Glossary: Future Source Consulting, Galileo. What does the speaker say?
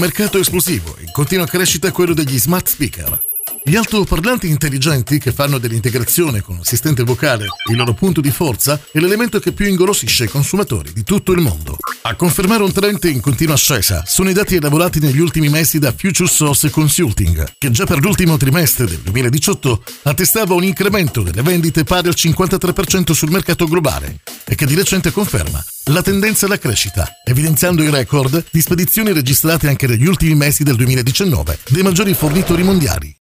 mercato esplosivo, in continua crescita quello degli smart speaker. Gli altoparlanti intelligenti che fanno dell'integrazione con l'assistente vocale il loro punto di forza è l'elemento che più ingolosisce i consumatori di tutto il mondo. A confermare un trend in continua ascesa sono i dati elaborati negli ultimi mesi da Future Source Consulting, che già per l'ultimo trimestre del 2018 attestava un incremento delle vendite pari al 53% sul mercato globale e che di recente conferma la tendenza alla crescita, evidenziando i record di spedizioni registrate anche negli ultimi mesi del 2019 dei maggiori fornitori mondiali.